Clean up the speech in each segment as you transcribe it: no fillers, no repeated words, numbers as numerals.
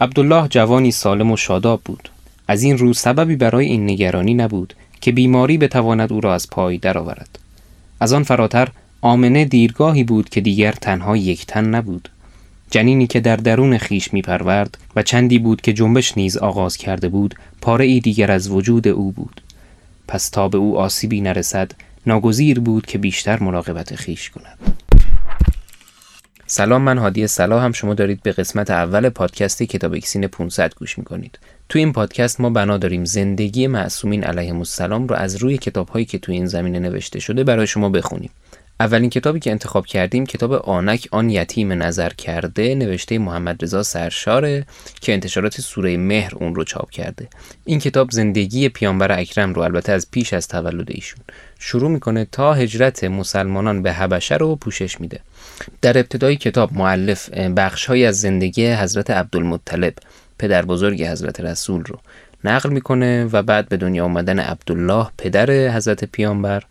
عبدالله جوانی سالم و شاداب بود. از این رو سببی برای این نگرانی نبود که بیماری بتواند او را از پای درآورد. از آن فراتر آمنه دیرگاهی بود که دیگر تنها یک تن نبود. جنینی که در درون خیش می‌پرورد و چندی بود که جنبش نیز آغاز کرده بود، پاره‌ای دیگر از وجود او بود. پس تا به او آسیبی نرسد، ناگزیر بود که بیشتر مراقبت خیش کند. سلام، من هادی صلاح، هم شما دارید به قسمت اول پادکست کتاب اکسین 500 گوش می‌کنید. تو این پادکست ما بنا داریم زندگی معصومین علیهم السلام رو از روی کتاب‌هایی که تو این زمینه نوشته شده برای شما بخونیم. اولین کتابی که انتخاب کردیم کتاب آنک آن یتیم نظر کرده نوشته محمد رضا سرشاره که انتشارات سوره مهر اون رو چاپ کرده. این کتاب زندگی پیامبر اکرم رو، البته از پیش از تولد ایشون، شروع میکنه تا هجرت مسلمانان به حبشه رو پوشش میده. در ابتدای کتاب مؤلف بخش‌هایی از زندگی حضرت عبدالمطلب، پدر بزرگ حضرت رسول رو نقل میکنه و بعد به دنیا آمدن عبدالله پدر حضرت پیامبر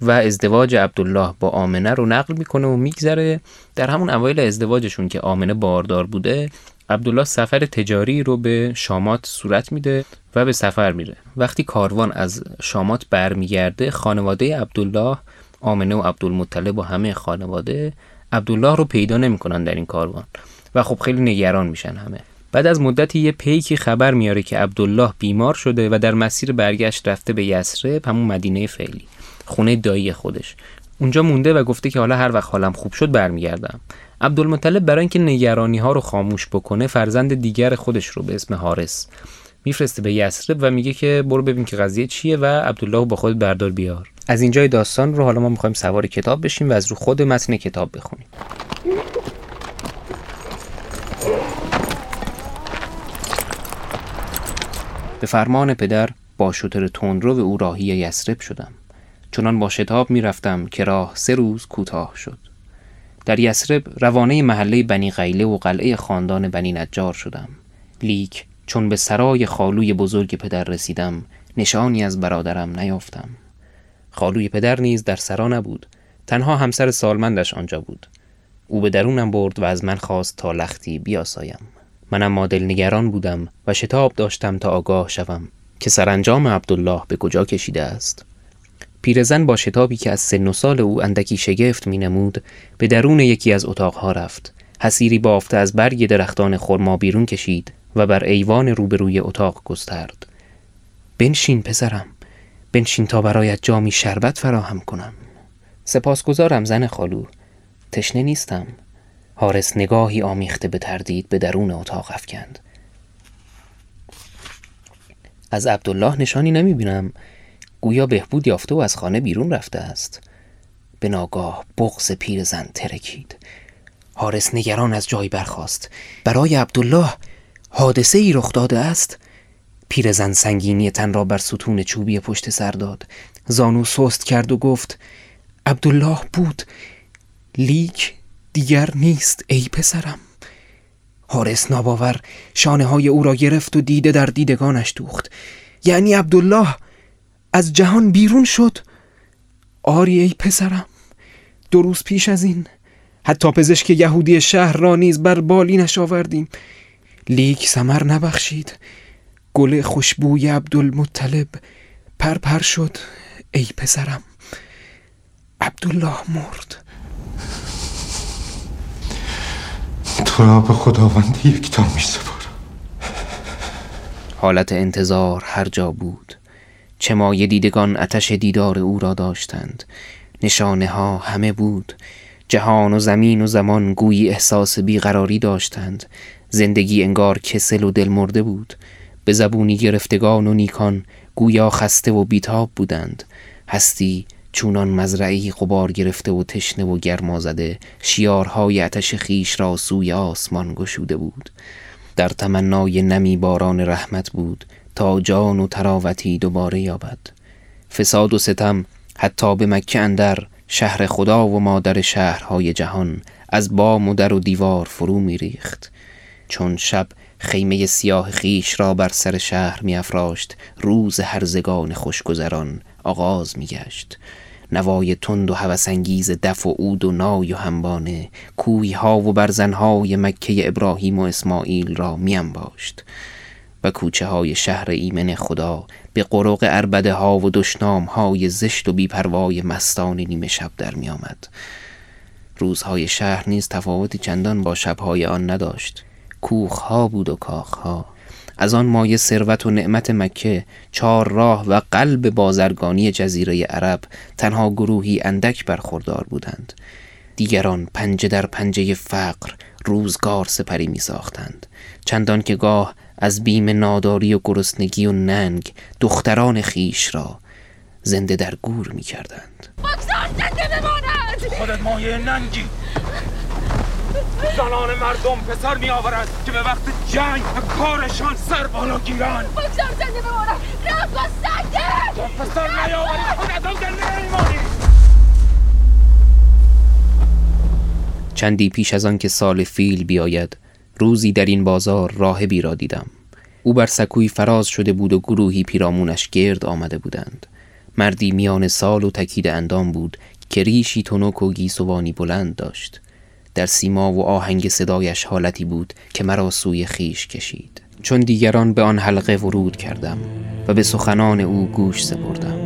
و ازدواج عبدالله با آمنه رو نقل میکنه و میگذره. در همون اوایل ازدواجشون که آمنه باردار بوده، عبدالله سفر تجاری رو به شامات صورت میده و به سفر میره. وقتی کاروان از شامات برمیگرده، خانواده عبدالله، آمنه و عبدالمطلب و همه خانواده عبدالله رو پیدا نمیکنن در این کاروان و خب خیلی نگران میشن همه. بعد از مدتی یه پیکی خبر میاره که عبدالله بیمار شده و در مسیر برگشت رفته به یثرب، همون مدینه فعلی، خونه دایی خودش. اونجا مونده و گفته که حالا هر وقت حالم خوب شد برمیگردم. عبدالمطلب برای اینکه نگرانی‌ها رو خاموش بکنه، فرزند دیگر خودش رو به اسم حارس میفرسته به یثرب و میگه که برو ببین که قضیه چیه و عبدالله رو با خودت بردار بیار. از اینجای داستان رو حالا ما می‌خوایم سوار کتاب بشیم و از رو خود متن کتاب بخونیم. به فرمان پدر با شتر تندرو او راهی یثرب شدم. چنان با شتاب می رفتم که راه 3 روز کوتاه شد. در یثرب روانه محله بنی غیله و قلعه خاندان بنی نجار شدم. لیک چون به سرای خالوی بزرگ پدر رسیدم، نشانی از برادرم نیافتم. خالوی پدر نیز در سرا نبود، تنها همسر سالمندش آنجا بود. او به درونم برد و از من خواست تا لختی بیاسایم. منم مادل نگران بودم و شتاب داشتم تا آگاه شوم که سرانجام عبدالله به کجا کشیده است. پیرزن با شتابی که از سن و سال او اندکی شگفت می‌نمود، به درون یکی از اتاق‌ها رفت. حصیری بافته از برگ درختان خرما بیرون کشید و بر ایوان روبروی اتاق گسترد. بنشین پسرم، بنشین تا برایت جامی شربت فراهم کنم. سپاسگزارم زن خالو، تشنه نیستم. حارس نگاهی آمیخته به تردید به درون اتاق افکند. از عبدالله نشانی نمی‌بینم. گویا بهبود یافته و از خانه بیرون رفته است. به ناگاه بغض پیرزن ترکید. حارس نگران از جای برخاست. برای عبدالله حادثه ای رخ داده است. پیرزن سنگینی تن را بر ستون چوبی پشت سر داد. زانو سست کرد و گفت: عبدالله بود، لیک دیگر نیست ای پسرم. حارس ناباور شانه های او را گرفت و دیده در دیدگانش دوخت. یعنی عبدالله از جهان بیرون شد؟ آری ای پسرم، 2 روز پیش از این حتی پزشک یهودی شهر را نیز بر بالینش آوردیم، لیک ثمر نبخشید. گل خوشبوی عبدالمطلب پرپر شد ای پسرم. عبدالله مرد. تو را به خداوند یکتا می سپارم. حالت انتظار هر جا بود، چمای دیدگان آتش دیدار او را داشتند. نشانه ها همه بود. جهان و زمین و زمان گویی احساس بیقراری داشتند. زندگی انگار کسل و دل مرده بود. به زبونی گرفتگان و نیکان گویا خسته و بیتاب بودند. هستی چونان مزرعی غبار گرفته و تشنه و گرمازده، شیارهای آتش خیش را سوی آسمان گشوده بود. در تمنای نمی باران رحمت بود تا جان و تراوتی دوباره یابد. فساد و ستم حتی به مکه اندر، شهر خدا و مادر شهرهای جهان، از بام و در و دیوار فرو می ریخت. چون شب خیمه سیاه خیش را بر سر شهر می افراشت، روز هرزگان خوشگذران آغاز می گشت. نوای تند و هوس‌انگیز دف و عود و نای و همبانه کوی‌ها و برزن‌های مکه ابراهیم و اسماعیل را میانباشت و کوچه های شهر ایمن خدا به قرق عربده ها و دشنام های زشت و بیپروای مستان نیمه شب در می آمد. روزهای شهر نیز تفاوتی چندان با شبهای آن نداشت. کوخ ها بود و کاخ ها. از آن مایه ثروت و نعمت مکه، چهار راه و قلب بازرگانی جزیره عرب تنها گروهی اندک برخوردار بودند. دیگران پنجه در پنجه فقر روزگار سپری می ساختند، چندان که گاه از بیم ناداری و گرسنگی و ننگ دختران خیش را زنده در گور می کردند. بگذار زنده بماند! خودت مایه ننگی! زنان مردم پسر می آورد که به وقت جنگ کارشان سر بالا گیرند. بگذار زنده بماند! رفت سنگه! پسر می آورد! خودت زنده ایمانی! چندی پیش از آن که سال فیل بیاید، روزی در این بازار راهبی را دیدم. او بر سکوی فراز شده بود و گروهی پیرامونش گرد آمده بودند. مردی میان سال و تکیده اندام بود که ریشی تنک و گیسوانی بلند داشت. در سیما و آهنگ صدایش حالتی بود که مرا سوی خیش کشید. چون دیگران به آن حلقه ورود کردم و به سخنان او گوش سپردم.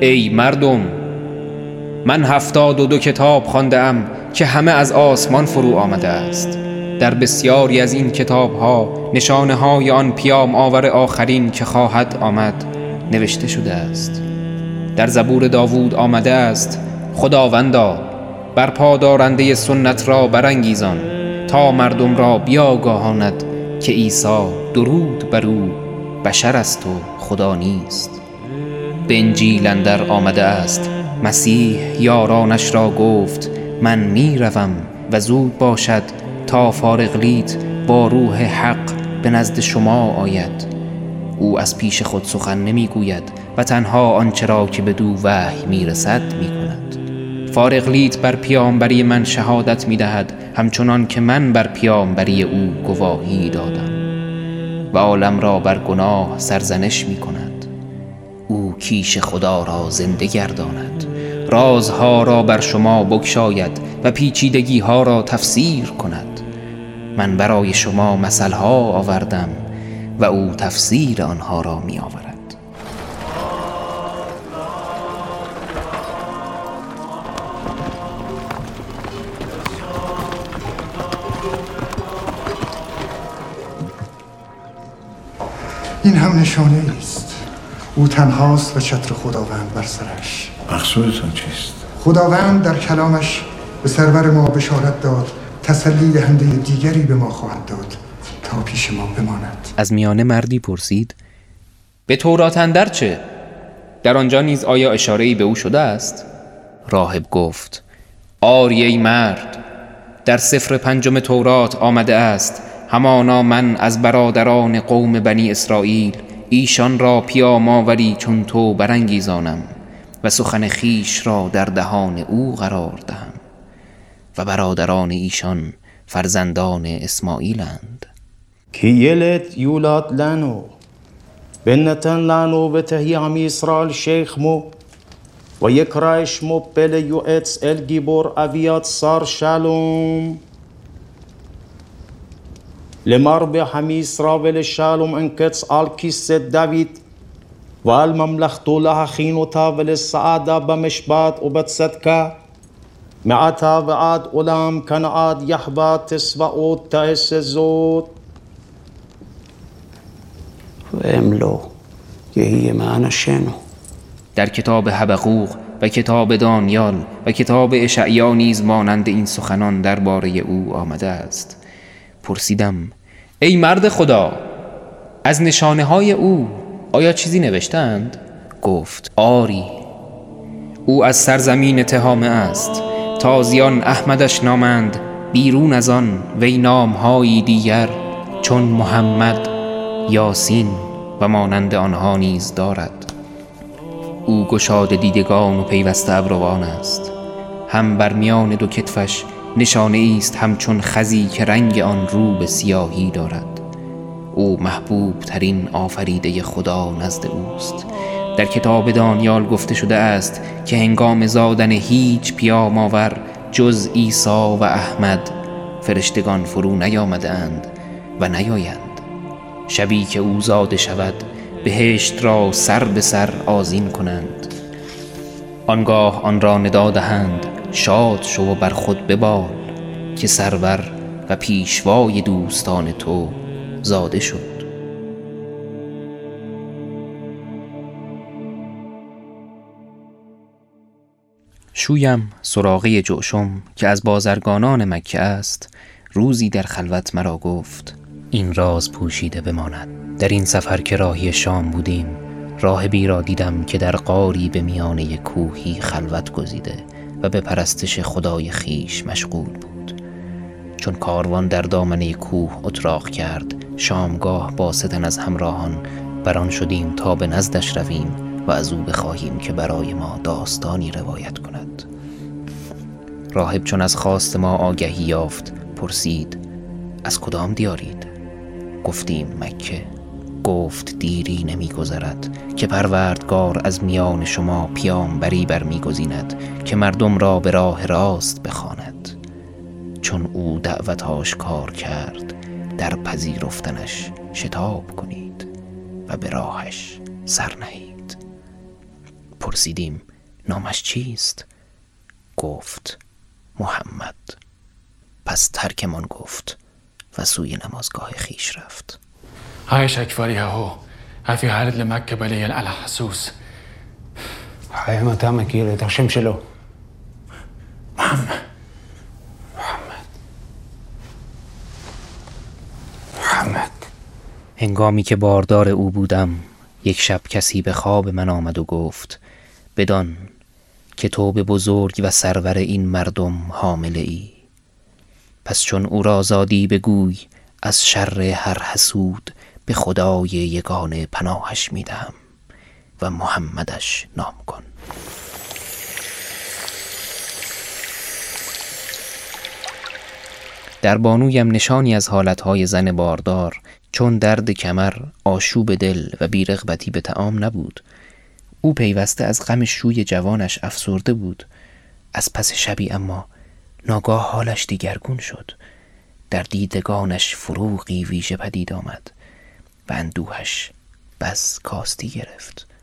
ای مردم! من 72 کتاب خواندم که همه از آسمان فرو آمده است. در بسیاری از این کتابها نشانه های آن پیام آور آخرین که خواهد آمد نوشته شده است. در زبور داوود آمده است: خداوندا برپا دارنده سنت را برانگیزان تا مردم را بیاگاهاند که عیسی درود بر او بشر است و خدا نیست. به انجیل اندر آمده است: مسیح یارانش را گفت من می روم و زود باشد تا فارغلیت با روح حق به نزد شما آید. او از پیش خود سخن نمی گوید و تنها آنچه را که بدو وحی می رسد می کند. فارغلیت بر پیامبری من شهادت می دهد همچنان که من بر پیامبری او گواهی دادم و عالم را بر گناه سرزنش می کند. او کیش خدا را زنده گرداند، رازها را بر شما بگشاید و پیچیدگی ها را تفسیر کند. من برای شما مثل ها آوردم و او تفسیر آنها را می آورد. این هم نشانه است. او تنهاست و چتر خداوند بر سرش. مقصودتون چیست؟ خداوند در کلامش به سرور ما بشارت داد تسلی دهنده دیگری به ما خواهد داد تا پیش ما بماند. از میان مردی پرسید: به تورات اندر چه؟ در آنجا نیز آیا اشاره‌ای به او شده است؟ راهب گفت: آری ای مرد، در سفر پنجم تورات آمده است: همانا من از برادران قوم بنی اسرائیل ایشان را پیام‌آوری چون تو برانگیزانم و سخن خیش را در دهان او قرار دهم. و برادران ایشان فرزندان اسماعیلند. کی یلت یولات لانو بنتن لانو به تهی عمی اسرائیل شیخ مو و یک رایش مو بله یو اتس الگیبور اویات سار شالوم لمربی حمی اسرائیل شالوم انکتس آلکیست داوید و المملخت لها خینوتا وللسعادة بمشبات و بتصدکا معتا و عاد علام کنعاد یحبا تسوعود تحس زود و املو یهی معنا شنو. در کتاب حبقوق و کتاب دانیال و کتاب اشعیا نیز مانند این سخنان درباره او آمده است. پرسیدم: ای مرد خدا، از نشانه های او آیا چیزی نوشتند؟ گفت: آری، او از سرزمین تهامه است. تازیان احمدش نامند، بیرون از آن وی نام‌هایی دیگر چون محمد، یاسین و مانند آنها نیز دارد. او گشاد دیدگان و پیوسته ابروان است. هم بر میان دو کتفش نشانه‌ای است همچون خزی که رنگ آن رو به سیاهی دارد. او محبوب ترین آفریده خدا نزد اوست در کتاب دانیال گفته شده است که هنگام زادن هیچ پیام‌آور جز عیسی و احمد فرشتگان فرو نیامدند و نیایند. شبی که او زاده شود بهشت را سر به سر آذین کنند. آنگاه آن را ندا دهند شاد شو و بر خود ببال که سرور و پیشوای دوستان تو زاده شد. شویم سراغی جوشم که از بازرگانان مکه است روزی در خلوت مرا گفت این راز پوشیده بماند. در این سفر که راهی شام بودیم راهبی را دیدم که در غاری به میانه کوهی خلوت گزیده و به پرستش خدای خیش مشغول بود. چون کاروان در دامنه کوه اتراق کرد شامگاه با ستن از همراهان بران شدیم تا به نزدش رویم و از او بخواهیم که برای ما داستانی روایت کند. راهب چون از خواست ما آگهی یافت پرسید از کدام دیارید؟ گفتیم مکه. گفت دیری نمی‌گذرد که پروردگار از میان شما پیامبری برمی‌گزیند که مردم را به راه راست بخواند. چون او دعوت آشکار کرد در پذیرفتنش شتاب کنید و به راهش سر نهید. پرسیدیم نامش چیست؟ گفت محمد. پس ترکمان گفت و سوی نمازگاه خیش رفت. هایش اکفاری هاو هفی حالت لمکه بلیل الحسوس هایی ما تامه کیره تخشم شلو محمد. هنگامی که باردار او بودم یک شب کسی به خواب من آمد و گفت بدان که تو به بزرگ و سرور این مردم حامله ای. پس چون او را آزادی بگوی از شر هر حسود به خدای یگانه پناهش میدهم و محمدش نام کن. در بانویم نشانی از حالتهای زن باردار چون درد کمر، آشوب دل و بی‌رغبتی به طعام نبود. او پیوسته از غم شوی جوانش افسرده بود. از پس شبی اما ناگاه حالش دیگرگون شد. در دیدگانش فروغی ویژه پدید آمد و اندوهش بس کاستی گرفت.